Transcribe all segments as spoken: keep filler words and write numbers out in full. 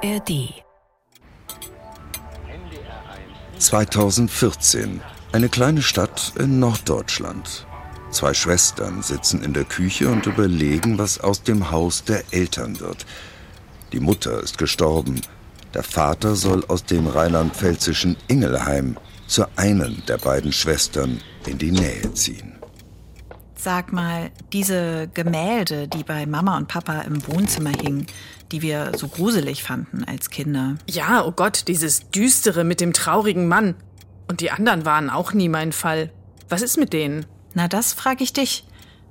A R D. zweitausendvierzehn. Eine kleine Stadt in Norddeutschland. Zwei Schwestern sitzen in der Küche und überlegen, was aus dem Haus der Eltern wird. Die Mutter ist gestorben. Der Vater soll aus dem rheinland-pfälzischen Ingelheim zur einen der beiden Schwestern in die Nähe ziehen. Sag mal, diese Gemälde, die bei Mama und Papa im Wohnzimmer hingen, die wir so gruselig fanden als Kinder. Ja, oh Gott, dieses Düstere mit dem traurigen Mann. Und die anderen waren auch nie mein Fall. Was ist mit denen? Na, das frage ich dich.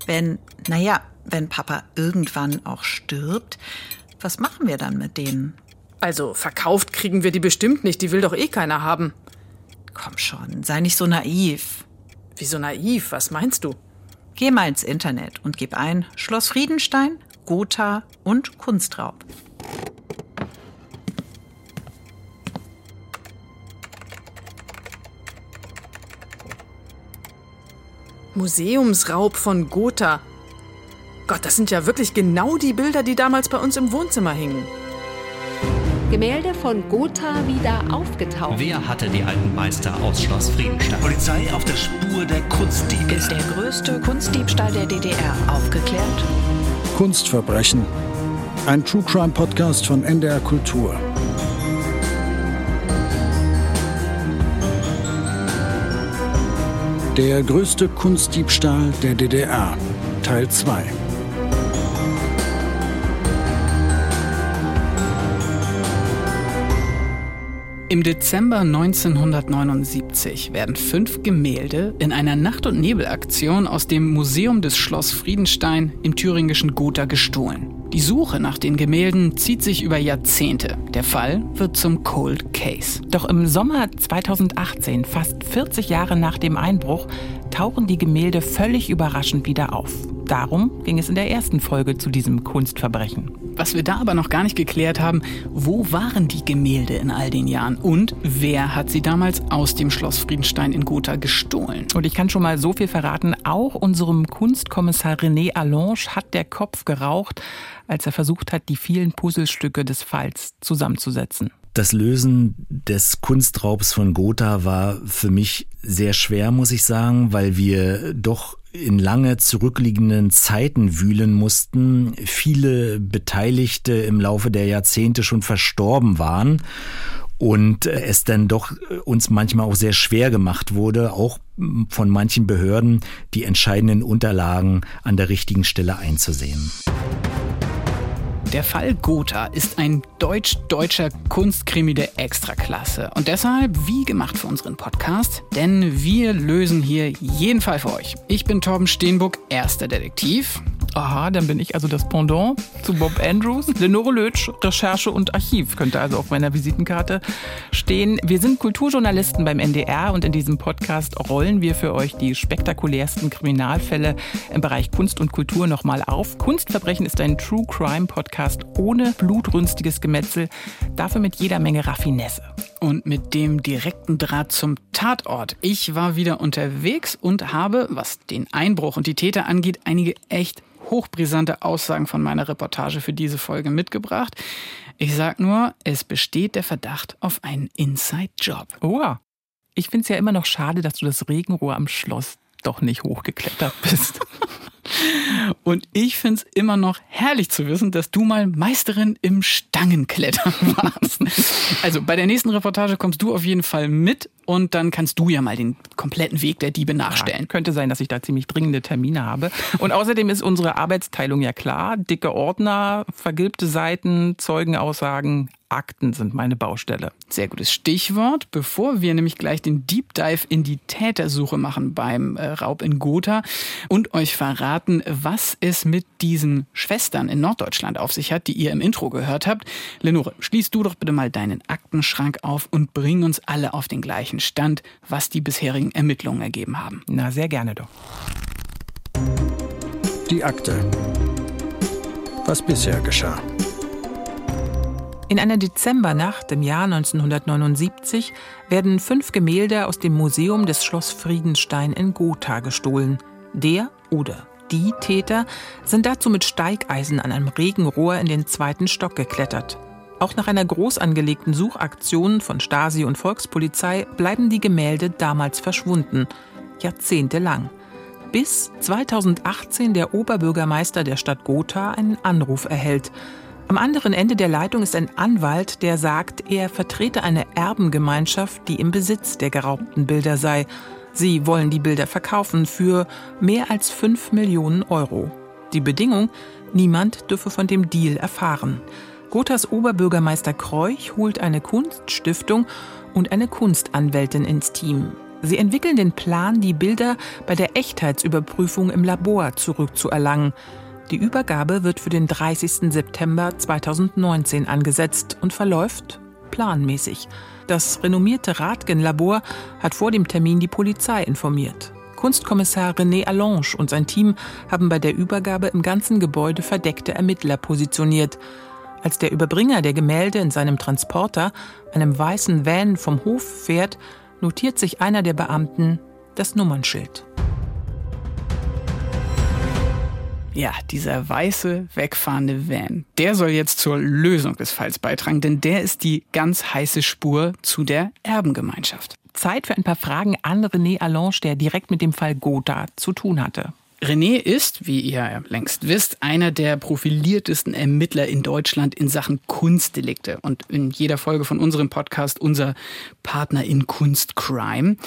Wenn, naja, wenn Papa irgendwann auch stirbt, was machen wir dann mit denen? Also verkauft kriegen wir die bestimmt nicht, die will doch eh keiner haben. Komm schon, sei nicht so naiv. Wieso naiv? Was meinst du? Geh mal ins Internet und gib ein Schloss Friedenstein, Gotha und Kunstraub. Museumsraub von Gotha. Gott, das sind ja wirklich genau die Bilder, die damals bei uns im Wohnzimmer hingen. Gemälde von Gotha wieder aufgetaucht. Wer hatte die alten Meister aus Schloss Friedenstein? Polizei auf der Spur der Kunstdiebe. Ist der größte Kunstdiebstahl der D D R aufgeklärt? Kunstverbrechen. Ein True Crime Podcast von N D R Kultur. Der größte Kunstdiebstahl der D D R, Teil zwei. Im Dezember neunzehnhundertneunundsiebzig werden fünf Gemälde in einer Nacht- und Nebelaktion aus dem Museum des Schloss Friedenstein im thüringischen Gotha gestohlen. Die Suche nach den Gemälden zieht sich über Jahrzehnte. Der Fall wird zum Cold Case. Doch im Sommer zweitausendachtzehn, fast vierzig Jahre nach dem Einbruch, tauchen die Gemälde völlig überraschend wieder auf. Darum ging es in der ersten Folge zu diesem Kunstverbrechen. Was wir da aber noch gar nicht geklärt haben, wo waren die Gemälde in all den Jahren und wer hat sie damals aus dem Schloss Friedenstein in Gotha gestohlen? Und ich kann schon mal so viel verraten, auch unserem Kunstkommissar René Allonge hat der Kopf geraucht, als er versucht hat, die vielen Puzzlestücke des Falls zusammenzusetzen. Das Lösen des Kunstraubs von Gotha war für mich sehr schwer, muss ich sagen, weil wir doch in lange zurückliegenden Zeiten wühlen mussten, viele Beteiligte im Laufe der Jahrzehnte schon verstorben waren und es dann doch uns manchmal auch sehr schwer gemacht wurde, auch von manchen Behörden die entscheidenden Unterlagen an der richtigen Stelle einzusehen. Der Fall Gotha ist ein deutsch-deutscher Kunstkrimi der Extraklasse. Und deshalb wie gemacht für unseren Podcast, denn wir lösen hier jeden Fall für euch. Ich bin Torben Steenbuck, erster Detektiv. Aha, dann bin ich also das Pendant zu Bob Andrews. Lenore Lötsch, Recherche und Archiv, könnte also auf meiner Visitenkarte stehen. Wir sind Kulturjournalisten beim N D R und in diesem Podcast rollen wir für euch die spektakulärsten Kriminalfälle im Bereich Kunst und Kultur nochmal auf. Kunstverbrechen ist ein True-Crime-Podcast ohne blutrünstiges Gemetzel, dafür mit jeder Menge Raffinesse. Und mit dem direkten Draht zum Tatort. Ich war wieder unterwegs und habe, was den Einbruch und die Täter angeht, einige echt hochbrisante Aussagen von meiner Reportage für diese Folge mitgebracht. Ich sag nur, es besteht der Verdacht auf einen Inside-Job. Oh, ich find's ja immer noch schade, dass du das Regenrohr am Schloss doch nicht hochgeklettert bist. Und ich find's immer noch herrlich zu wissen, dass du mal Meisterin im Stangenklettern warst. Also bei der nächsten Reportage kommst du auf jeden Fall mit und dann kannst du ja mal den kompletten Weg der Diebe nachstellen. Ja, könnte sein, dass ich da ziemlich dringende Termine habe. Und außerdem ist unsere Arbeitsteilung ja klar. Dicke Ordner, vergilbte Seiten, Zeugenaussagen, Akten sind meine Baustelle. Sehr gutes Stichwort. Bevor wir nämlich gleich den Deep Dive in die Tätersuche machen beim Raub in Gotha und euch verraten, was es mit diesen Schwestern in Norddeutschland auf sich hat, die ihr im Intro gehört habt. Lenore, schließ du doch bitte mal deinen Aktenschrank auf und bring uns alle auf den gleichen Stand, was die bisherigen Ermittlungen ergeben haben. Na, sehr gerne doch. Die Akte. Was bisher geschah. In einer Dezembernacht im Jahr neunzehnhundertneunundsiebzig werden fünf Gemälde aus dem Museum des Schloss Friedenstein in Gotha gestohlen. Der oder die Täter sind dazu mit Steigeisen an einem Regenrohr in den zweiten Stock geklettert. Auch nach einer groß angelegten Suchaktion von Stasi und Volkspolizei bleiben die Gemälde damals verschwunden, jahrzehntelang. Bis zweitausendachtzehn der Oberbürgermeister der Stadt Gotha einen Anruf erhält. Am anderen Ende der Leitung ist ein Anwalt, der sagt, er vertrete eine Erbengemeinschaft, die im Besitz der geraubten Bilder sei. Sie wollen die Bilder verkaufen für mehr als fünf Millionen Euro. Die Bedingung, niemand dürfe von dem Deal erfahren. Gothas Oberbürgermeister Kreuch holt eine Kunststiftung und eine Kunstanwältin ins Team. Sie entwickeln den Plan, die Bilder bei der Echtheitsüberprüfung im Labor zurückzuerlangen. Die Übergabe wird für den dreißigsten September zweitausendneunzehn angesetzt und verläuft planmäßig. Das renommierte Rathgen-Labor hat vor dem Termin die Polizei informiert. Kunstkommissar René Allonge und sein Team haben bei der Übergabe im ganzen Gebäude verdeckte Ermittler positioniert. Als der Überbringer der Gemälde in seinem Transporter, einem weißen Van, vom Hof fährt, notiert sich einer der Beamten das Nummernschild. Ja, dieser weiße, wegfahrende Van, der soll jetzt zur Lösung des Falls beitragen, denn der ist die ganz heiße Spur zu der Erbengemeinschaft. Zeit für ein paar Fragen an René Allonge, der direkt mit dem Fall Gotha zu tun hatte. René ist, wie ihr längst wisst, einer der profiliertesten Ermittler in Deutschland in Sachen Kunstdelikte. Und in jeder Folge von unserem Podcast unser Partner in Kunstcrime.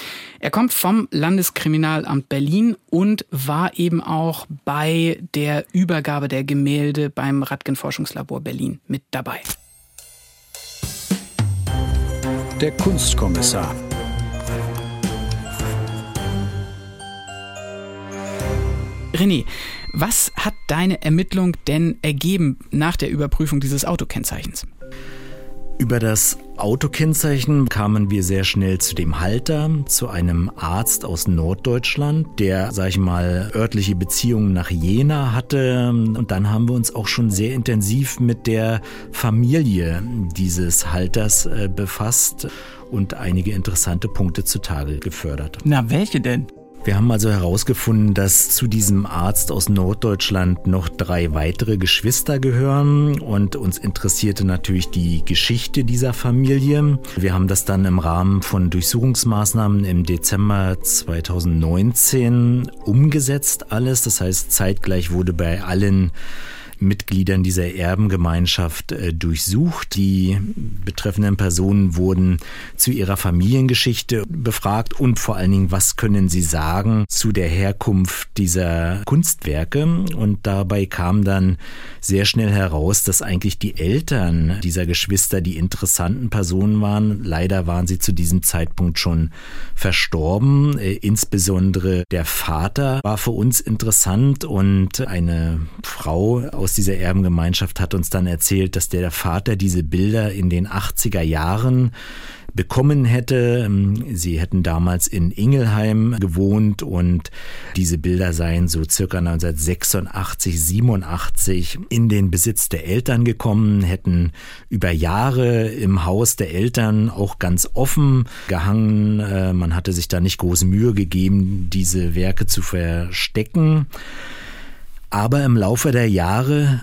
Er kommt vom Landeskriminalamt Berlin und war eben auch bei der Übergabe der Gemälde beim Rathgen-Forschungslabor Berlin mit dabei. Der Kunstkommissar. René, was hat deine Ermittlung denn ergeben nach der Überprüfung dieses Autokennzeichens? Über das Autokennzeichen kamen wir sehr schnell zu dem Halter, zu einem Arzt aus Norddeutschland, der, sag ich mal, örtliche Beziehungen nach Jena hatte. Und dann haben wir uns auch schon sehr intensiv mit der Familie dieses Halters befasst und einige interessante Punkte zutage gefördert. Na, welche denn? Wir haben also herausgefunden, dass zu diesem Arzt aus Norddeutschland noch drei weitere Geschwister gehören und uns interessierte natürlich die Geschichte dieser Familie. Wir haben das dann im Rahmen von Durchsuchungsmaßnahmen im Dezember zweitausendneunzehn umgesetzt alles. Das heißt, zeitgleich wurde bei allen Mitgliedern dieser Erbengemeinschaft äh, durchsucht. Die betreffenden Personen wurden zu ihrer Familiengeschichte befragt und vor allen Dingen, was können sie sagen zu der Herkunft dieser Kunstwerke? Und dabei kam dann sehr schnell heraus, dass eigentlich die Eltern dieser Geschwister die interessanten Personen waren. Leider waren sie zu diesem Zeitpunkt schon verstorben. Äh, insbesondere der Vater war für uns interessant und eine Frau aus Aus dieser Erbengemeinschaft hat uns dann erzählt, dass der Vater diese Bilder in den achtziger Jahren bekommen hätte. Sie hätten damals in Ingelheim gewohnt und diese Bilder seien so circa neunzehnhundertsechsundachtzig, siebenundachtzig in den Besitz der Eltern gekommen, hätten über Jahre im Haus der Eltern auch ganz offen gehangen. Man hatte sich da nicht große Mühe gegeben, diese Werke zu verstecken. Aber im Laufe der Jahre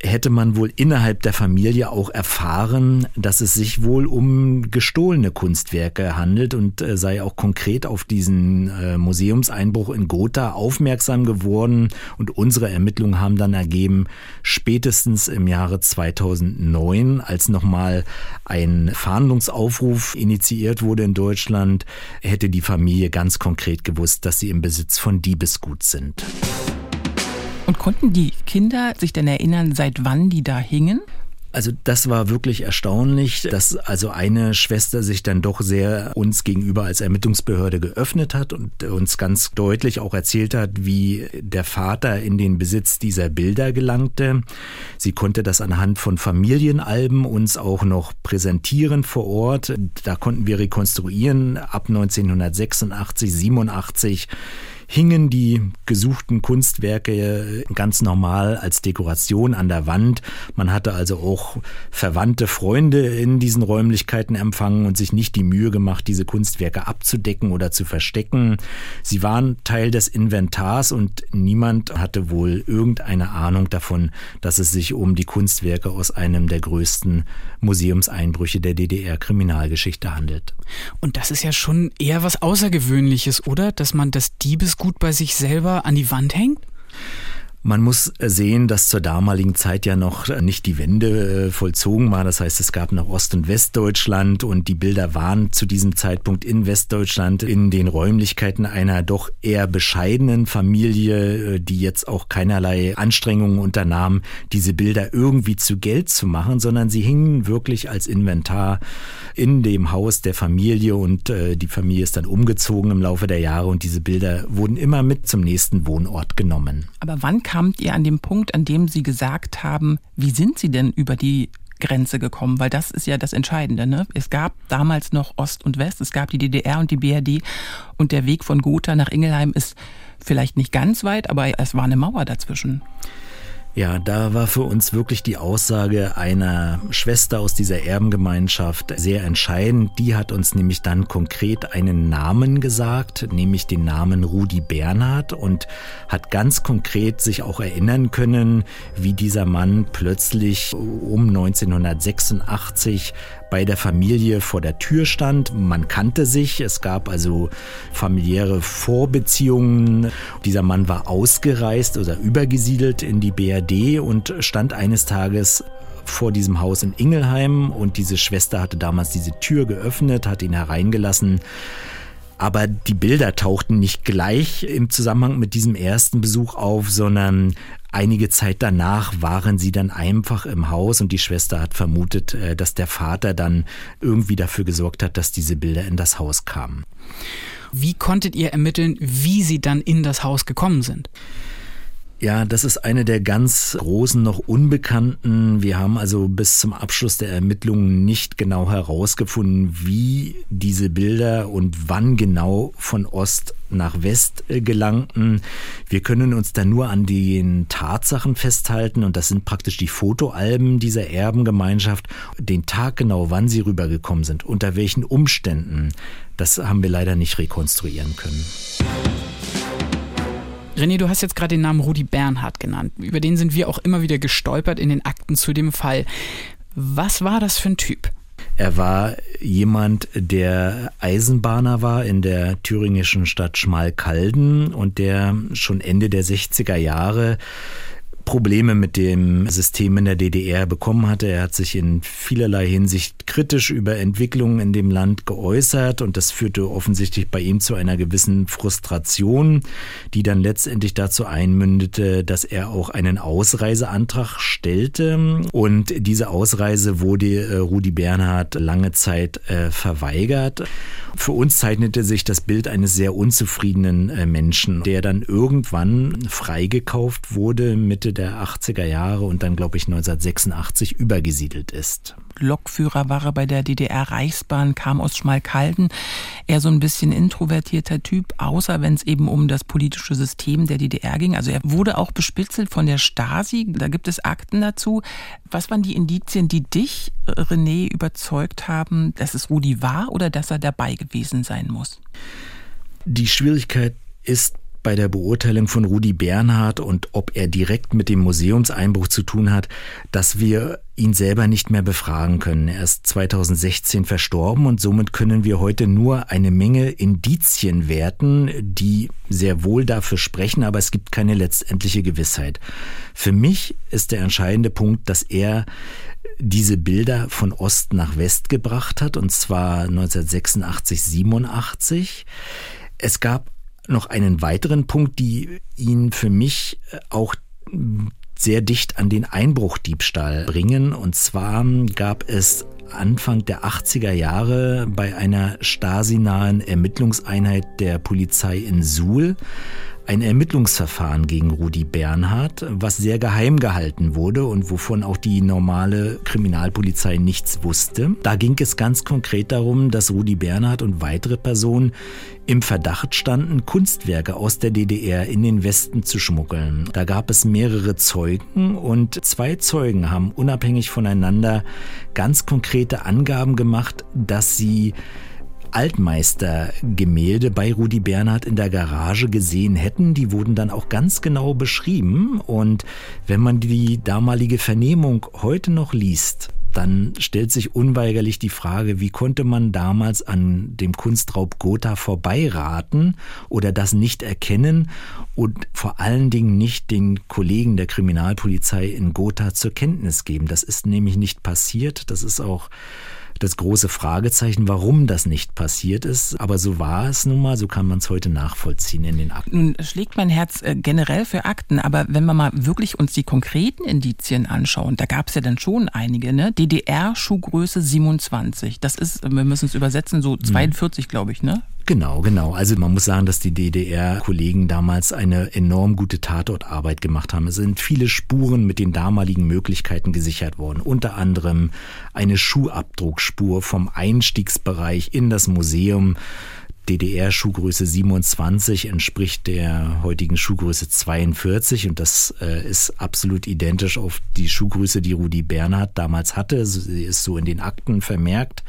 hätte man wohl innerhalb der Familie auch erfahren, dass es sich wohl um gestohlene Kunstwerke handelt und sei auch konkret auf diesen Museumseinbruch in Gotha aufmerksam geworden. Und unsere Ermittlungen haben dann ergeben, spätestens im Jahre zweitausendneun, als nochmal ein Fahndungsaufruf initiiert wurde in Deutschland, hätte die Familie ganz konkret gewusst, dass sie im Besitz von Diebesgut sind. Und konnten die Kinder sich denn erinnern, seit wann die da hingen? Also das war wirklich erstaunlich, dass also eine Schwester sich dann doch sehr uns gegenüber als Ermittlungsbehörde geöffnet hat und uns ganz deutlich auch erzählt hat, wie der Vater in den Besitz dieser Bilder gelangte. Sie konnte das anhand von Familienalben uns auch noch präsentieren vor Ort. Da konnten wir rekonstruieren, ab neunzehnhundertsechsundachtzig, siebenundachtzig hingen die gesuchten Kunstwerke ganz normal als Dekoration an der Wand. Man hatte also auch verwandte Freunde in diesen Räumlichkeiten empfangen und sich nicht die Mühe gemacht, diese Kunstwerke abzudecken oder zu verstecken. Sie waren Teil des Inventars und niemand hatte wohl irgendeine Ahnung davon, dass es sich um die Kunstwerke aus einem der größten Museumseinbrüche der D D R-Kriminalgeschichte handelt. Und das ist ja schon eher was Außergewöhnliches, oder? Dass man das Diebesgut bei sich selber an die Wand hängt? Man muss sehen, dass zur damaligen Zeit ja noch nicht die Wende vollzogen war. Das heißt, es gab noch Ost- und Westdeutschland und die Bilder waren zu diesem Zeitpunkt in Westdeutschland in den Räumlichkeiten einer doch eher bescheidenen Familie, die jetzt auch keinerlei Anstrengungen unternahm, diese Bilder irgendwie zu Geld zu machen, sondern sie hingen wirklich als Inventar in dem Haus der Familie und die Familie ist dann umgezogen im Laufe der Jahre und diese Bilder wurden immer mit zum nächsten Wohnort genommen. Aber wann kam Kamt ihr an dem Punkt, an dem Sie gesagt haben, wie sind Sie denn über die Grenze gekommen? Weil das ist ja das Entscheidende, ne? Es gab damals noch Ost und West, es gab die D D R und die B R D und der Weg von Gotha nach Ingelheim ist vielleicht nicht ganz weit, aber es war eine Mauer dazwischen. Ja, da war für uns wirklich die Aussage einer Schwester aus dieser Erbengemeinschaft sehr entscheidend. Die hat uns nämlich dann konkret einen Namen gesagt, nämlich den Namen Rudi Bernhard und hat ganz konkret sich auch erinnern können, wie dieser Mann plötzlich um neunzehnhundertsechsundachtzig bei der Familie vor der Tür stand. Man kannte sich, es gab also familiäre Vorbeziehungen. Dieser Mann war ausgereist oder übergesiedelt in die B R D und stand eines Tages vor diesem Haus in Ingelheim und diese Schwester hatte damals diese Tür geöffnet, hat ihn hereingelassen. Aber die Bilder tauchten nicht gleich im Zusammenhang mit diesem ersten Besuch auf, sondern einige Zeit danach waren sie dann einfach im Haus und die Schwester hat vermutet, dass der Vater dann irgendwie dafür gesorgt hat, dass diese Bilder in das Haus kamen. Wie konntet ihr ermitteln, wie sie dann in das Haus gekommen sind? Ja, das ist eine der ganz großen noch Unbekannten. Wir haben also bis zum Abschluss der Ermittlungen nicht genau herausgefunden, wie diese Bilder und wann genau von Ost nach West gelangten. Wir können uns da nur an den Tatsachen festhalten und das sind praktisch die Fotoalben dieser Erbengemeinschaft. Den Tag genau, wann sie rübergekommen sind, unter welchen Umständen, das haben wir leider nicht rekonstruieren können. René, du hast jetzt gerade den Namen Rudi Bernhard genannt. Über den sind wir auch immer wieder gestolpert in den Akten zu dem Fall. Was war das für ein Typ? Er war jemand, der Eisenbahner war in der thüringischen Stadt Schmalkalden und der schon Ende der sechziger Jahre Probleme mit dem System in der D D R bekommen hatte. Er hat sich in vielerlei Hinsicht kritisch über Entwicklungen in dem Land geäußert und das führte offensichtlich bei ihm zu einer gewissen Frustration, die dann letztendlich dazu einmündete, dass er auch einen Ausreiseantrag stellte und diese Ausreise wurde Rudi Bernhard lange Zeit verweigert. Für uns zeichnete sich das Bild eines sehr unzufriedenen Menschen, der dann irgendwann freigekauft wurde, Mitte der achtziger Jahre und dann, glaube ich, neunzehnhundertsechsundachtzig übergesiedelt ist. Lokführer war er bei der D D R-Reichsbahn, kam aus Schmalkalden. Er so ein bisschen introvertierter Typ, außer wenn es eben um das politische System der D D R ging. Also er wurde auch bespitzelt von der Stasi, da gibt es Akten dazu. Was waren die Indizien, die dich, René, überzeugt haben, dass es Rudi war oder dass er dabei gewesen sein muss? Die Schwierigkeit ist bei der Beurteilung von Rudi Bernhard und ob er direkt mit dem Museumseinbruch zu tun hat, dass wir ihn selber nicht mehr befragen können. Er ist zweitausendsechzehn verstorben und somit können wir heute nur eine Menge Indizien werten, die sehr wohl dafür sprechen, aber es gibt keine letztendliche Gewissheit. Für mich ist der entscheidende Punkt, dass er diese Bilder von Ost nach West gebracht hat, und zwar neunzehnhundertsechsundachtzig, siebenundachtzig. Es gab noch einen weiteren Punkt, die ihn für mich auch sehr dicht an den Einbruchdiebstahl bringen. Und zwar gab es Anfang der achtziger Jahre bei einer Stasi-nahen Ermittlungseinheit der Polizei in Suhl ein Ermittlungsverfahren gegen Rudi Bernhard, was sehr geheim gehalten wurde und wovon auch die normale Kriminalpolizei nichts wusste. Da ging es ganz konkret darum, dass Rudi Bernhard und weitere Personen im Verdacht standen, Kunstwerke aus der D D R in den Westen zu schmuggeln. Da gab es mehrere Zeugen und zwei Zeugen haben unabhängig voneinander ganz konkrete Angaben gemacht, dass sie Altmeistergemälde bei Rudi Bernhard in der Garage gesehen hätten. Die wurden dann auch ganz genau beschrieben. Und wenn man die damalige Vernehmung heute noch liest, dann stellt sich unweigerlich die Frage, wie konnte man damals an dem Kunstraub Gotha vorbeiraten oder das nicht erkennen und vor allen Dingen nicht den Kollegen der Kriminalpolizei in Gotha zur Kenntnis geben. Das ist nämlich nicht passiert. Das ist auch das große Fragezeichen, warum das nicht passiert ist. Aber so war es nun mal, so kann man es heute nachvollziehen in den Akten. Nun schlägt mein Herz äh, generell für Akten, aber wenn wir mal wirklich uns die konkreten Indizien anschauen, da gab es ja dann schon einige, ne? D D R-Schuhgröße siebenundzwanzig, das ist, wir müssen es übersetzen, so zweiundvierzig, mhm. glaube ich, ne? Genau, genau. Also man muss sagen, dass die D D R-Kollegen damals eine enorm gute Tatortarbeit gemacht haben. Es sind viele Spuren mit den damaligen Möglichkeiten gesichert worden. Unter anderem eine Schuhabdruckspur vom Einstiegsbereich in das Museum. D D R-Schuhgröße siebenundzwanzig entspricht der heutigen Schuhgröße zweiundvierzig und das äh, ist absolut identisch auf die Schuhgröße, die Rudi Bernhard damals hatte. Sie ist so in den Akten vermerkt.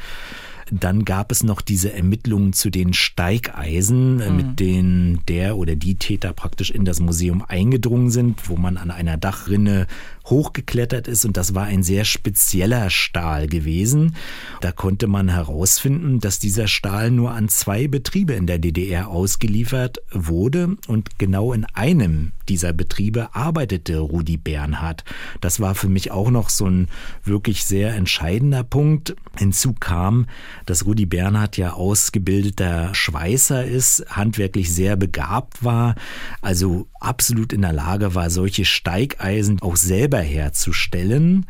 Dann gab es noch diese Ermittlungen zu den Steigeisen, mhm. mit denen der oder die Täter praktisch in das Museum eingedrungen sind, wo man an einer Dachrinne hochgeklettert ist. Und das war ein sehr spezieller Stahl gewesen. Da konnte man herausfinden, dass dieser Stahl nur an zwei Betriebe in der D D R ausgeliefert wurde. Und genau in einem dieser Betriebe arbeitete Rudi Bernhard. Das war für mich auch noch so ein wirklich sehr entscheidender Punkt. Hinzu kam, dass Rudi Bernhard ja ausgebildeter Schweißer ist, handwerklich sehr begabt war, also absolut in der Lage war, solche Steigeisen auch selber herzustellen.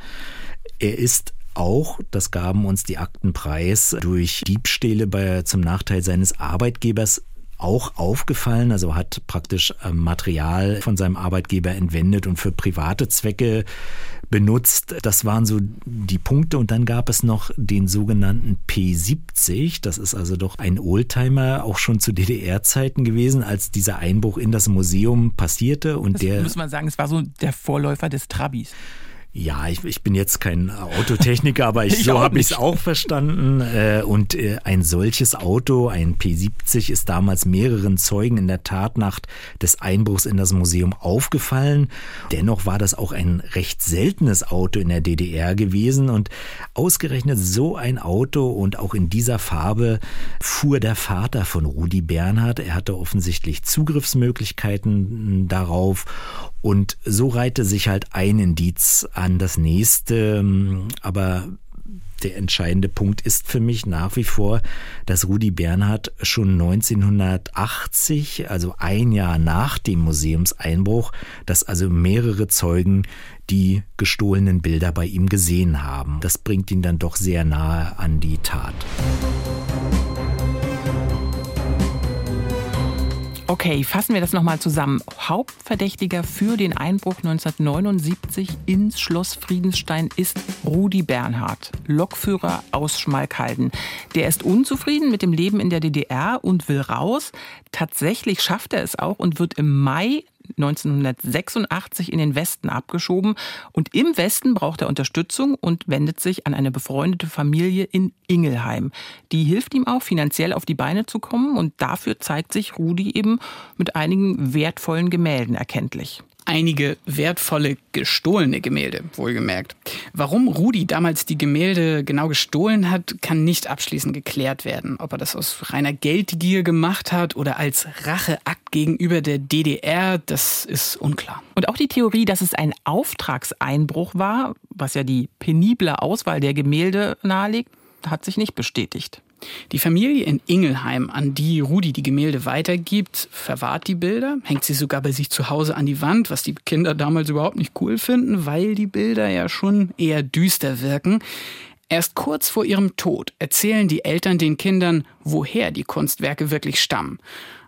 Er ist auch, das gaben uns die Akten preis, durch Diebstähle bei, zum Nachteil seines Arbeitgebers auch aufgefallen, also hat praktisch Material von seinem Arbeitgeber entwendet und für private Zwecke benutzt. Das waren so die Punkte. Und dann gab es noch den sogenannten P siebzig. Das ist also doch ein Oldtimer, auch schon zu D D R-Zeiten gewesen, als dieser Einbruch in das Museum passierte. Und das der, muss man sagen, es war so der Vorläufer des Trabis. Ja, ich, ich bin jetzt kein Autotechniker, aber ich, ich so habe ich es auch verstanden. Und ein solches Auto, ein P siebzig, ist damals mehreren Zeugen in der Tatnacht des Einbruchs in das Museum aufgefallen. Dennoch war das auch ein recht seltenes Auto in der D D R gewesen. Und ausgerechnet so ein Auto und auch in dieser Farbe fuhr der Vater von Rudi Bernhard. Er hatte offensichtlich Zugriffsmöglichkeiten darauf. Und so reihte sich halt ein Indiz an das nächste, aber der entscheidende Punkt ist für mich nach wie vor, dass Rudi Bernhard schon neunzehnhundertachtzig, also ein Jahr nach dem Museumseinbruch, dass also mehrere Zeugen die gestohlenen Bilder bei ihm gesehen haben. Das bringt ihn dann doch sehr nahe an die Tat. Okay, fassen wir das nochmal zusammen. Hauptverdächtiger für den Einbruch neunzehnhundertneunundsiebzig ins Schloss Friedenstein ist Rudi Bernhard, Lokführer aus Schmalkalden. Der ist unzufrieden mit dem Leben in der D D R und will raus. Tatsächlich schafft er es auch und wird im Mai neunzehnhundertsechsundachtzig in den Westen abgeschoben. Und im Westen braucht er Unterstützung und wendet sich an eine befreundete Familie in Ingelheim. Die hilft ihm auch, finanziell auf die Beine zu kommen. Und dafür zeigt sich Rudi eben mit einigen wertvollen Gemälden erkenntlich. Einige wertvolle gestohlene Gemälde, wohlgemerkt. Warum Rudi damals die Gemälde genau gestohlen hat, kann nicht abschließend geklärt werden. Ob er das aus reiner Geldgier gemacht hat oder als Racheakt gegenüber der D D R, das ist unklar. Und auch die Theorie, dass es ein Auftragseinbruch war, was ja die penible Auswahl der Gemälde nahelegt, hat sich nicht bestätigt. Die Familie in Ingelheim, an die Rudi die Gemälde weitergibt, verwahrt die Bilder, hängt sie sogar bei sich zu Hause an die Wand, was die Kinder damals überhaupt nicht cool finden, weil die Bilder ja schon eher düster wirken. Erst kurz vor ihrem Tod erzählen die Eltern den Kindern, woher die Kunstwerke wirklich stammen.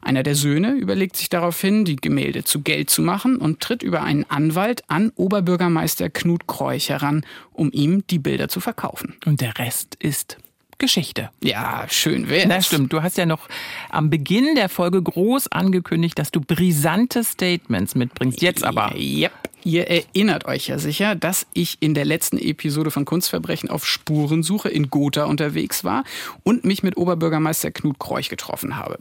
Einer der Söhne überlegt sich daraufhin, die Gemälde zu Geld zu machen und tritt über einen Anwalt an Oberbürgermeister Knut Kreuch heran, um ihm die Bilder zu verkaufen. Und der Rest ist Geschichte. Ja, schön wär's. Das stimmt. Du hast ja noch am Beginn der Folge groß angekündigt, dass du brisante Statements mitbringst. Jetzt aber. Yep. Ihr erinnert euch ja sicher, dass ich in der letzten Episode von Kunstverbrechen auf Spurensuche in Gotha unterwegs war und mich mit Oberbürgermeister Knut Kreuch getroffen habe.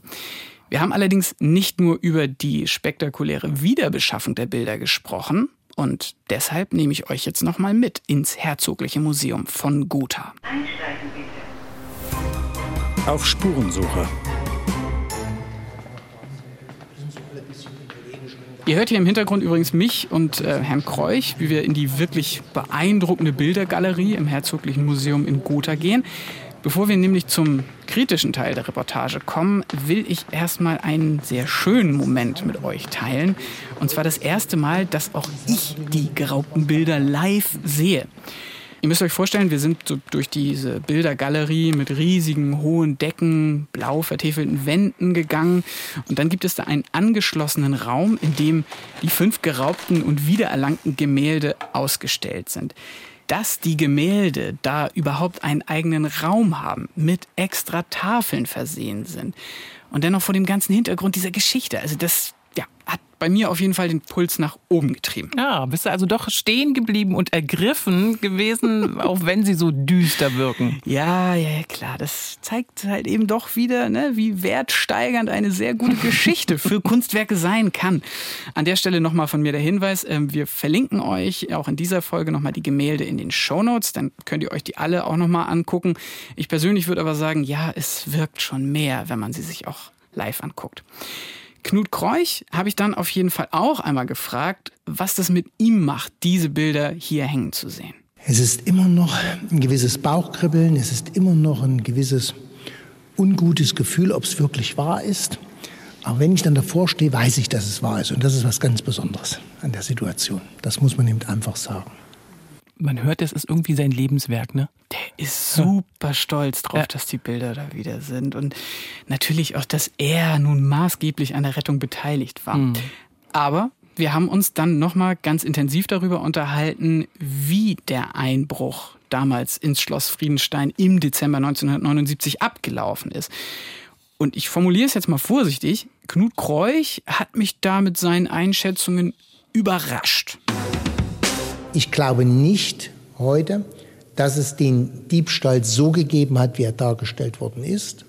Wir haben allerdings nicht nur über die spektakuläre Wiederbeschaffung der Bilder gesprochen. Und deshalb nehme ich euch jetzt nochmal mit ins Herzogliche Museum von Gotha. Einsteigen bitte. Auf Spurensuche. Ihr hört hier im Hintergrund übrigens mich und äh, Herrn Kreuch, wie wir in die wirklich beeindruckende Bildergalerie im Herzoglichen Museum in Gotha gehen. Bevor wir nämlich zum kritischen Teil der Reportage kommen, will ich erstmal einen sehr schönen Moment mit euch teilen. Und zwar das erste Mal, dass auch ich die geraubten Bilder live sehe. Ihr müsst euch vorstellen, wir sind so durch diese Bildergalerie mit riesigen, hohen Decken, blau vertäfelten Wänden gegangen. Und dann gibt es da einen angeschlossenen Raum, in dem die fünf geraubten und wiedererlangten Gemälde ausgestellt sind. Dass die Gemälde da überhaupt einen eigenen Raum haben, mit extra Tafeln versehen sind. Und dennoch vor dem ganzen Hintergrund dieser Geschichte, also das ja, hat bei mir auf jeden Fall den Puls nach oben getrieben. Ja, bist du also doch stehen geblieben und ergriffen gewesen, auch wenn sie so düster wirken. Ja, ja, klar. Das zeigt halt eben doch wieder, ne, wie wertsteigernd eine sehr gute Geschichte für Kunstwerke sein kann. An der Stelle nochmal von mir der Hinweis, wir verlinken euch auch in dieser Folge nochmal die Gemälde in den Shownotes. Dann könnt ihr euch die alle auch nochmal angucken. Ich persönlich würde aber sagen, ja, es wirkt schon mehr, wenn man sie sich auch live anguckt. Knut Kreuch habe ich dann auf jeden Fall auch einmal gefragt, was das mit ihm macht, diese Bilder hier hängen zu sehen. Es ist immer noch ein gewisses Bauchkribbeln, es ist immer noch ein gewisses ungutes Gefühl, ob es wirklich wahr ist. Aber wenn ich dann davor stehe, weiß ich, dass es wahr ist. Und das ist was ganz Besonderes an der Situation. Das muss man eben einfach sagen. Man hört, das ist irgendwie sein Lebenswerk, ne? Der ist super stolz drauf, ja, dass die Bilder da wieder sind. Und natürlich auch, dass er nun maßgeblich an der Rettung beteiligt war. Mhm. Aber wir haben uns dann nochmal ganz intensiv darüber unterhalten, wie der Einbruch damals ins Schloss Friedenstein im Dezember neunzehnhundertneunundsiebzig abgelaufen ist. Und ich formuliere es jetzt mal vorsichtig. Knut Kreuch hat mich da mit seinen Einschätzungen überrascht. Ich glaube nicht heute, dass es den Diebstahl so gegeben hat, wie er dargestellt worden ist.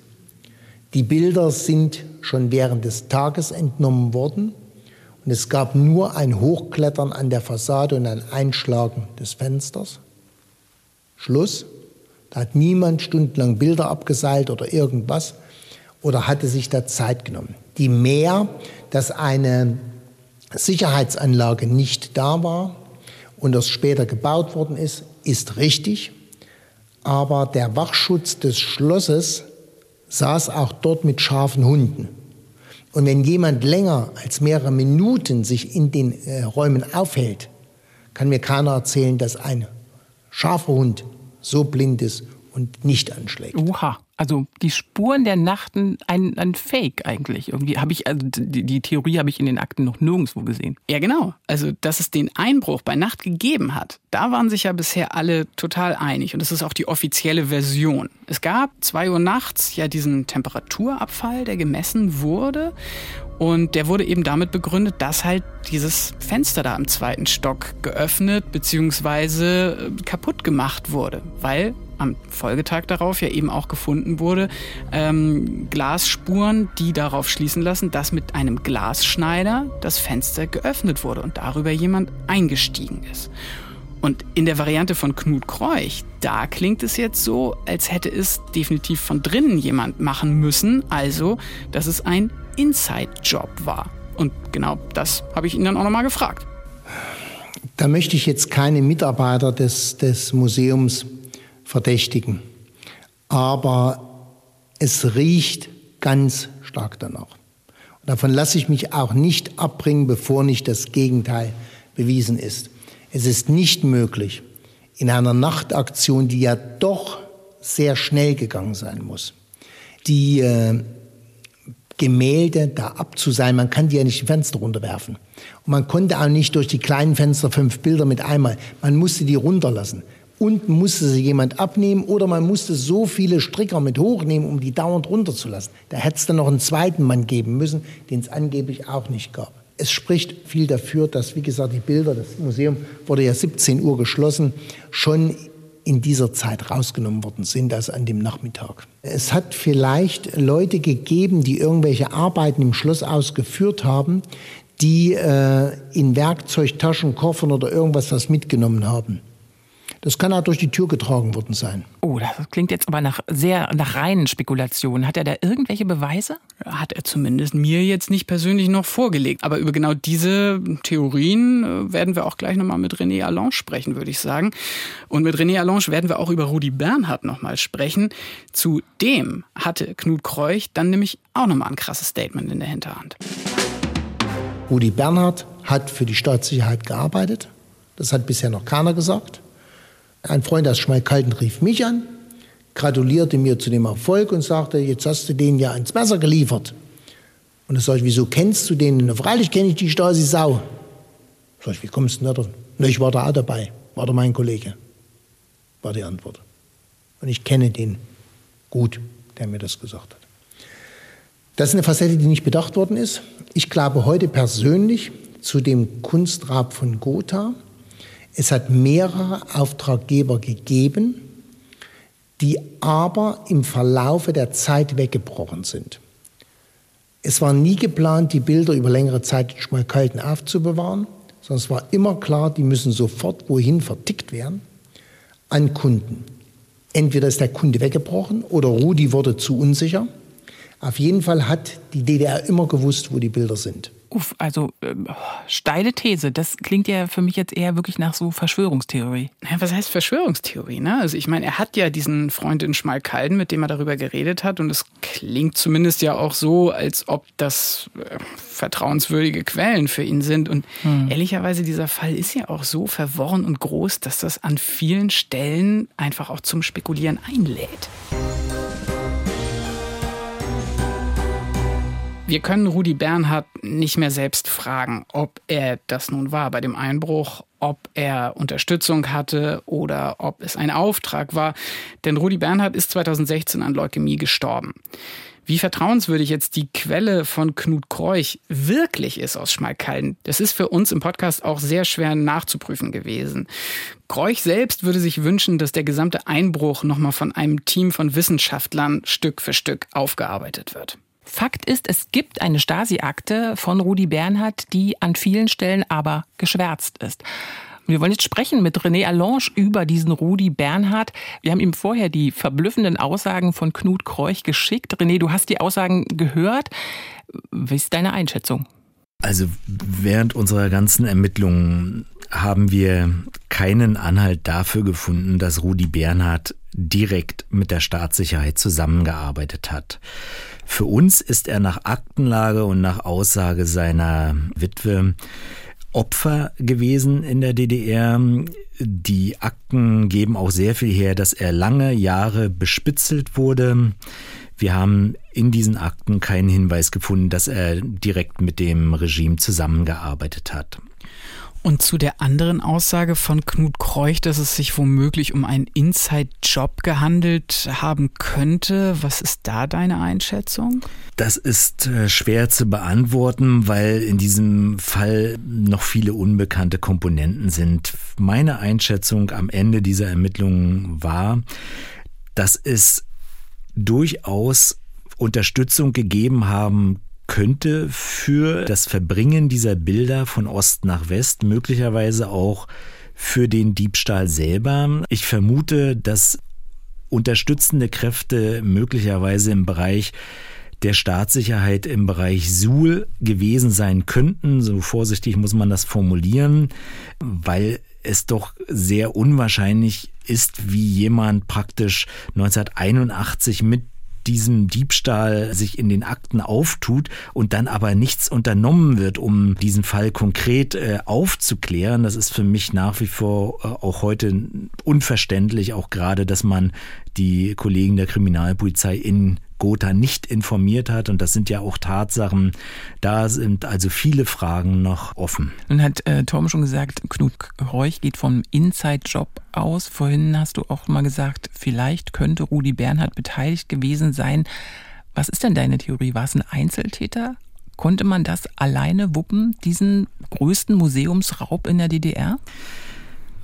Die Bilder sind schon während des Tages entnommen worden. Und es gab nur ein Hochklettern an der Fassade und ein Einschlagen des Fensters. Schluss. Da hat niemand stundenlang Bilder abgeseilt oder irgendwas. Oder hatte sich da Zeit genommen. Die mehr, dass eine Sicherheitsanlage nicht da war und das später gebaut worden ist, ist richtig. Aber der Wachschutz des Schlosses saß auch dort mit scharfen Hunden. Und wenn jemand länger als mehrere Minuten sich in den äh, Räumen aufhält, kann mir keiner erzählen, dass ein scharfer Hund so blind ist und nicht anschlägt. Oha, also die Spuren der Nachten, ein, ein Fake eigentlich. Irgendwie habe ich, also die, die Theorie habe ich in den Akten noch nirgendwo gesehen. Ja, genau. Also, dass es den Einbruch bei Nacht gegeben hat, da waren sich ja bisher alle total einig. Und das ist auch die offizielle Version. Es gab zwei Uhr nachts ja diesen Temperaturabfall, der gemessen wurde. Und der wurde eben damit begründet, dass halt dieses Fenster da im zweiten Stock geöffnet bzw. kaputt gemacht wurde, weil am Folgetag darauf ja eben auch gefunden wurde, ähm, Glasspuren, die darauf schließen lassen, dass mit einem Glasschneider das Fenster geöffnet wurde und darüber jemand eingestiegen ist. Und in der Variante von Knut Kreuch, da klingt es jetzt so, als hätte es definitiv von drinnen jemand machen müssen, also dass es ein Inside-Job war. Und genau das habe ich ihn dann auch nochmal gefragt. Da möchte ich jetzt keine Mitarbeiter des, des Museums verdächtigen. Aber es riecht ganz stark danach. Und davon lasse ich mich auch nicht abbringen, bevor nicht das Gegenteil bewiesen ist. Es ist nicht möglich, in einer Nachtaktion, die ja doch sehr schnell gegangen sein muss, die äh, Gemälde da abzuseilen. Man kann die ja nicht die Fenster runterwerfen. Und man konnte auch nicht durch die kleinen Fenster fünf Bilder mit einmal. Man musste die runterlassen. Und musste sie jemand abnehmen oder man musste so viele Stricker mit hochnehmen, um die dauernd runterzulassen. Da hätte es dann noch einen zweiten Mann geben müssen, den es angeblich auch nicht gab. Es spricht viel dafür, dass, wie gesagt, die Bilder, das Museum wurde ja siebzehn Uhr geschlossen, schon in dieser Zeit rausgenommen worden sind, also an dem Nachmittag. Es hat vielleicht Leute gegeben, die irgendwelche Arbeiten im Schloss ausgeführt haben, die äh, in Werkzeugtaschen, Koffern oder irgendwas was mitgenommen haben. Das kann auch durch die Tür getragen worden sein. Oh, das klingt jetzt aber nach sehr nach reinen Spekulationen. Hat er da irgendwelche Beweise? Hat er zumindest mir jetzt nicht persönlich noch vorgelegt. Aber über genau diese Theorien werden wir auch gleich nochmal mit René Allonge sprechen, würde ich sagen. Und mit René Allonge werden wir auch über Rudi Bernhard nochmal sprechen. Zudem hatte Knut Kreuch dann nämlich auch nochmal ein krasses Statement in der Hinterhand. Rudi Bernhard hat für die Staatssicherheit gearbeitet. Das hat bisher noch keiner gesagt. Ein Freund aus Schmalkalden rief mich an, gratulierte mir zu dem Erfolg und sagte, jetzt hast du den ja ans Messer geliefert. Und da sag ich, wieso kennst du den? Na, freilich kenne ich die Stasi-Sau. Sag ich, wie kommst du denn da drauf? Na, ich war da auch dabei, war da mein Kollege, war die Antwort. Und ich kenne den gut, der mir das gesagt hat. Das ist eine Facette, die nicht bedacht worden ist. Ich glaube heute persönlich zu dem Kunstraub von Gotha, es hat mehrere Auftraggeber gegeben, die aber im Verlaufe der Zeit weggebrochen sind. Es war nie geplant, die Bilder über längere Zeit in Schmalkalden aufzubewahren, sondern es war immer klar, die müssen sofort wohin vertickt werden, an Kunden. Entweder ist der Kunde weggebrochen oder Rudi wurde zu unsicher. Auf jeden Fall hat die D D R immer gewusst, wo die Bilder sind. Uff, also äh, steile These. Das klingt ja für mich jetzt eher wirklich nach so Verschwörungstheorie. Ja, was heißt Verschwörungstheorie? Ne? Also ich meine, er hat ja diesen Freund in Schmalkalden, mit dem er darüber geredet hat. Und es klingt zumindest ja auch so, als ob das äh, vertrauenswürdige Quellen für ihn sind. Und hm. ehrlicherweise, dieser Fall ist ja auch so verworren und groß, dass das an vielen Stellen einfach auch zum Spekulieren einlädt. Wir können Rudi Bernhard nicht mehr selbst fragen, ob er das nun war bei dem Einbruch, ob er Unterstützung hatte oder ob es ein Auftrag war. Denn Rudi Bernhard ist zweitausendsechzehn an Leukämie gestorben. Wie vertrauenswürdig jetzt die Quelle von Knut Kreuch wirklich ist aus Schmalkalden, das ist für uns im Podcast auch sehr schwer nachzuprüfen gewesen. Kreuch selbst würde sich wünschen, dass der gesamte Einbruch nochmal von einem Team von Wissenschaftlern Stück für Stück aufgearbeitet wird. Fakt ist, es gibt eine Stasi-Akte von Rudi Bernhard, die an vielen Stellen aber geschwärzt ist. Wir wollen jetzt sprechen mit René Allonge über diesen Rudi Bernhard. Wir haben ihm vorher die verblüffenden Aussagen von Knut Kreuch geschickt. René, du hast die Aussagen gehört. Wie ist deine Einschätzung? Also während unserer ganzen Ermittlungen haben wir keinen Anhalt dafür gefunden, dass Rudi Bernhard direkt mit der Staatssicherheit zusammengearbeitet hat. Für uns ist er nach Aktenlage und nach Aussage seiner Witwe Opfer gewesen in der D D R. Die Akten geben auch sehr viel her, dass er lange Jahre bespitzelt wurde. Wir haben in diesen Akten keinen Hinweis gefunden, dass er direkt mit dem Regime zusammengearbeitet hat. Und zu der anderen Aussage von Knut Kreuch, dass es sich womöglich um einen Inside-Job gehandelt haben könnte. Was ist da deine Einschätzung? Das ist schwer zu beantworten, weil in diesem Fall noch viele unbekannte Komponenten sind. Meine Einschätzung am Ende dieser Ermittlungen war, dass es durchaus Unterstützung gegeben haben könnte für das Verbringen dieser Bilder von Ost nach West, möglicherweise auch für den Diebstahl selber. Ich vermute, dass unterstützende Kräfte möglicherweise im Bereich der Staatssicherheit, im Bereich Suhl gewesen sein könnten. So vorsichtig muss man das formulieren, weil es doch sehr unwahrscheinlich ist, wie jemand praktisch neunzehnhunderteinundachtzig mit diesem Diebstahl sich in den Akten auftut und dann aber nichts unternommen wird, um diesen Fall konkret äh, aufzuklären. Das ist für mich nach wie vor äh, auch heute unverständlich, auch gerade, dass man die Kollegen der Kriminalpolizei in Gotha nicht informiert hat. Und das sind ja auch Tatsachen. Da sind also viele Fragen noch offen. Nun hat äh, Torben schon gesagt, Knut Kreuch geht vom Inside-Job aus. Vorhin hast du auch mal gesagt, vielleicht könnte Rudi Bernhard beteiligt gewesen sein. Was ist denn deine Theorie? War es ein Einzeltäter? Konnte man das alleine wuppen, diesen größten Museumsraub in der D D R?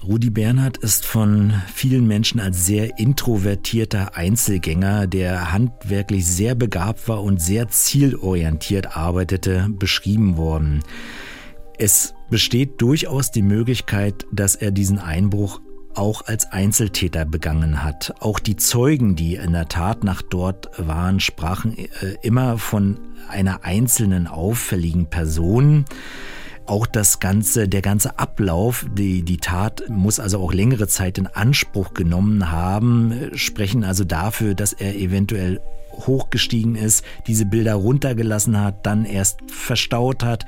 Rudi Bernhard ist von vielen Menschen als sehr introvertierter Einzelgänger, der handwerklich sehr begabt war und sehr zielorientiert arbeitete, beschrieben worden. Es besteht durchaus die Möglichkeit, dass er diesen Einbruch auch als Einzeltäter begangen hat. Auch die Zeugen, die in der Tatnacht dort waren, sprachen immer von einer einzelnen auffälligen Person. Auch das ganze, der ganze Ablauf, die, die Tat muss also auch längere Zeit in Anspruch genommen haben, sprechen also dafür, dass er eventuell hochgestiegen ist, diese Bilder runtergelassen hat, dann erst verstaut hat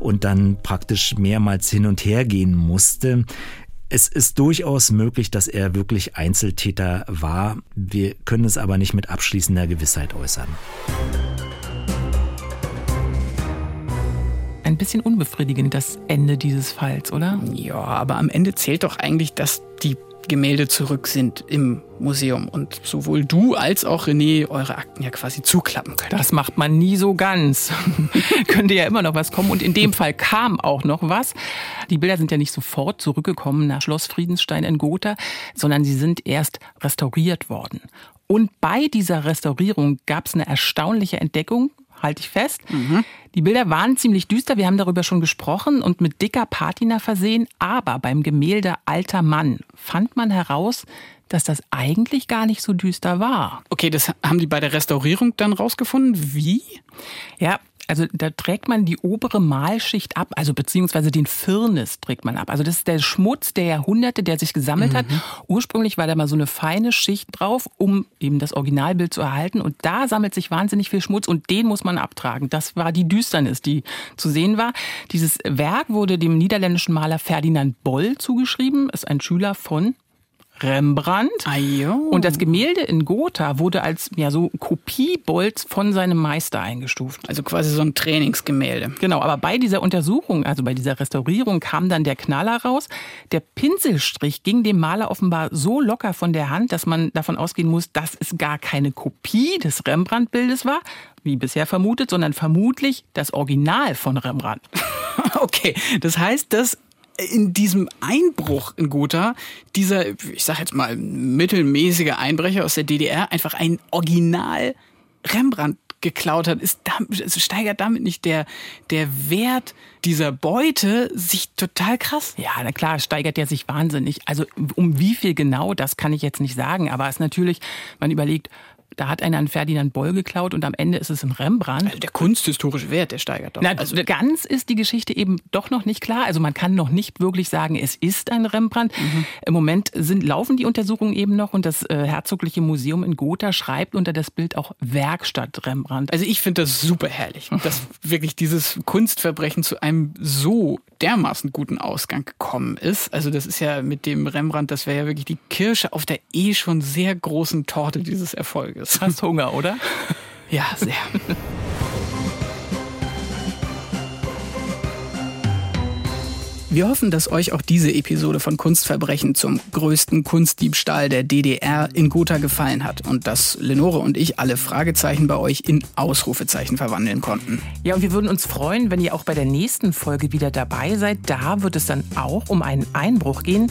und dann praktisch mehrmals hin und her gehen musste. Es ist durchaus möglich, dass er wirklich Einzeltäter war. Wir können es aber nicht mit abschließender Gewissheit äußern. Ein bisschen unbefriedigend, das Ende dieses Falls, oder? Ja, aber am Ende zählt doch eigentlich, dass die Gemälde zurück sind im Museum und sowohl du als auch René eure Akten ja quasi zuklappen können. Das macht man nie so ganz. Könnte ja immer noch was kommen und in dem Fall kam auch noch was. Die Bilder sind ja nicht sofort zurückgekommen nach Schloss Friedenstein in Gotha, sondern sie sind erst restauriert worden. Und bei dieser Restaurierung gab es eine erstaunliche Entdeckung, halte ich fest. Mhm. Die Bilder waren ziemlich düster, wir haben darüber schon gesprochen und mit dicker Patina versehen. Aber beim Gemälde Alter Mann fand man heraus, dass das eigentlich gar nicht so düster war. Okay, das haben die bei der Restaurierung dann rausgefunden. Wie? Ja, also da trägt man die obere Malschicht ab, also beziehungsweise den Firnis trägt man ab. Also das ist der Schmutz der Jahrhunderte, der sich gesammelt mhm. hat. Ursprünglich war da mal so eine feine Schicht drauf, um eben das Originalbild zu erhalten. Und da sammelt sich wahnsinnig viel Schmutz und den muss man abtragen. Das war die Düsternis, die zu sehen war. Dieses Werk wurde dem niederländischen Maler Ferdinand Bol zugeschrieben, ist ein Schüler von Rembrandt. Ajo. Und das Gemälde in Gotha wurde als ja so Kopiebolz von seinem Meister eingestuft. Also quasi so ein Trainingsgemälde. Genau, aber bei dieser Untersuchung, also bei dieser Restaurierung, kam dann der Knaller raus. Der Pinselstrich ging dem Maler offenbar so locker von der Hand, dass man davon ausgehen muss, dass es gar keine Kopie des Rembrandt-Bildes war, wie bisher vermutet, sondern vermutlich das Original von Rembrandt. Okay, das heißt, dass in diesem Einbruch in Gotha, dieser, ich sag jetzt mal, mittelmäßige Einbrecher aus der D D R einfach ein Original Rembrandt geklaut hat, ist damit, also steigert damit nicht der, der Wert dieser Beute sich total krass? Ja, na klar, steigert der sich wahnsinnig. Also um wie viel genau, das kann ich jetzt nicht sagen, aber es ist natürlich, man überlegt, da hat einer einen Ferdinand Bol geklaut und am Ende ist es ein Rembrandt. Also der kunsthistorische Wert, der steigert doch. Na, also ganz ist die Geschichte eben doch noch nicht klar. Also man kann noch nicht wirklich sagen, es ist ein Rembrandt. Mhm. Im Moment sind, laufen die Untersuchungen eben noch und das äh, Herzogliche Museum in Gotha schreibt unter das Bild auch Werkstatt Rembrandt. Also ich finde das super herrlich, dass wirklich dieses Kunstverbrechen zu einem so dermaßen guten Ausgang gekommen ist. Also das ist ja mit dem Rembrandt, das wäre ja wirklich die Kirsche auf der eh schon sehr großen Torte dieses Erfolges. Hast Hunger, oder? Ja, sehr. Wir hoffen, dass euch auch diese Episode von Kunstverbrechen zum größten Kunstdiebstahl der D D R in Gotha gefallen hat und dass Lenore und ich alle Fragezeichen bei euch in Ausrufezeichen verwandeln konnten. Ja, und wir würden uns freuen, wenn ihr auch bei der nächsten Folge wieder dabei seid. Da wird es dann auch um einen Einbruch gehen,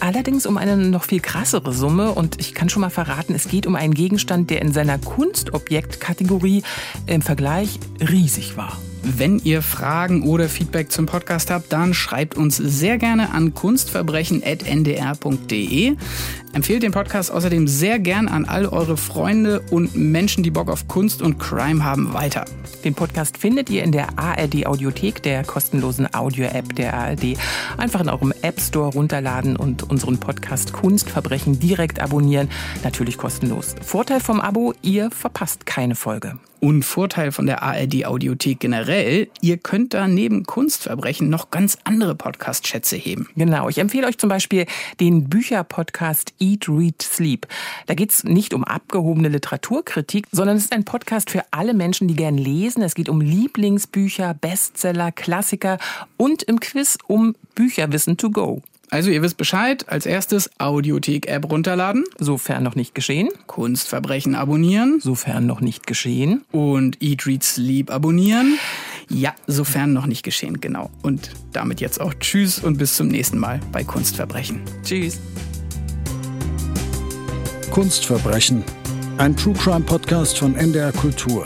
allerdings um eine noch viel krassere Summe. Und ich kann schon mal verraten, es geht um einen Gegenstand, der in seiner Kunstobjektkategorie im Vergleich riesig war. Wenn ihr Fragen oder Feedback zum Podcast habt, dann schreibt uns sehr gerne an kunstverbrechen at n d r punkt d e. Empfehlt den Podcast außerdem sehr gern an all eure Freunde und Menschen, die Bock auf Kunst und Crime haben, weiter. Den Podcast findet ihr in der A R D-Audiothek, der kostenlosen Audio-App der A R D. Einfach in eurem App Store runterladen und unseren Podcast Kunstverbrechen direkt abonnieren. Natürlich kostenlos. Vorteil vom Abo, ihr verpasst keine Folge. Und Vorteil von der A R D-Audiothek generell, ihr könnt da neben Kunstverbrechen noch ganz andere Podcast-Schätze heben. Genau, ich empfehle euch zum Beispiel den Bücher-Podcast Eat, Read, Sleep. Da geht es nicht um abgehobene Literaturkritik, sondern es ist ein Podcast für alle Menschen, die gern lesen. Es geht um Lieblingsbücher, Bestseller, Klassiker und im Quiz um Bücherwissen to go. Also ihr wisst Bescheid, als erstes Audiothek-App runterladen. Sofern noch nicht geschehen. Kunstverbrechen abonnieren. Sofern noch nicht geschehen. Und Eat, Read, Sleep abonnieren. Ja, sofern noch nicht geschehen, genau. Und damit jetzt auch tschüss und bis zum nächsten Mal bei Kunstverbrechen. Tschüss. Kunstverbrechen, ein True Crime Podcast von N D R Kultur.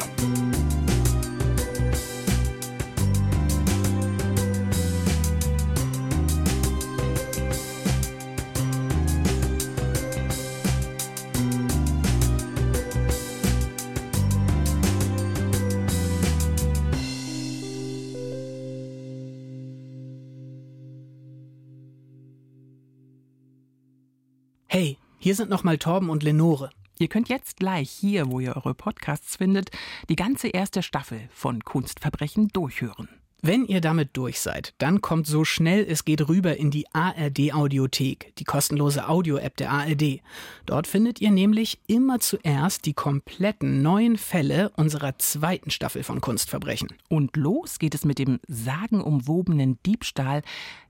Hey, hier sind nochmal Torben und Lenore. Ihr könnt jetzt gleich hier, wo ihr eure Podcasts findet, die ganze erste Staffel von Kunstverbrechen durchhören. Wenn ihr damit durch seid, dann kommt so schnell es geht rüber in die A R D-Audiothek, die kostenlose Audio-App der A R D. Dort findet ihr nämlich immer zuerst die kompletten neuen Fälle unserer zweiten Staffel von Kunstverbrechen. Und los geht es mit dem sagenumwobenen Diebstahl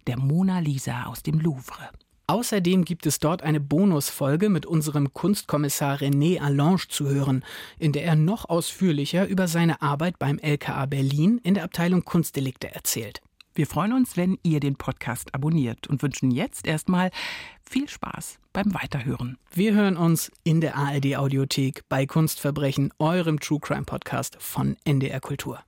der Mona Lisa aus dem Louvre. Außerdem gibt es dort eine Bonusfolge mit unserem Kunstkommissar René Allonge zu hören, in der er noch ausführlicher über seine Arbeit beim L K A Berlin in der Abteilung Kunstdelikte erzählt. Wir freuen uns, wenn ihr den Podcast abonniert und wünschen jetzt erstmal viel Spaß beim Weiterhören. Wir hören uns in der A R D-Audiothek bei Kunstverbrechen, eurem True Crime Podcast von N D R Kultur.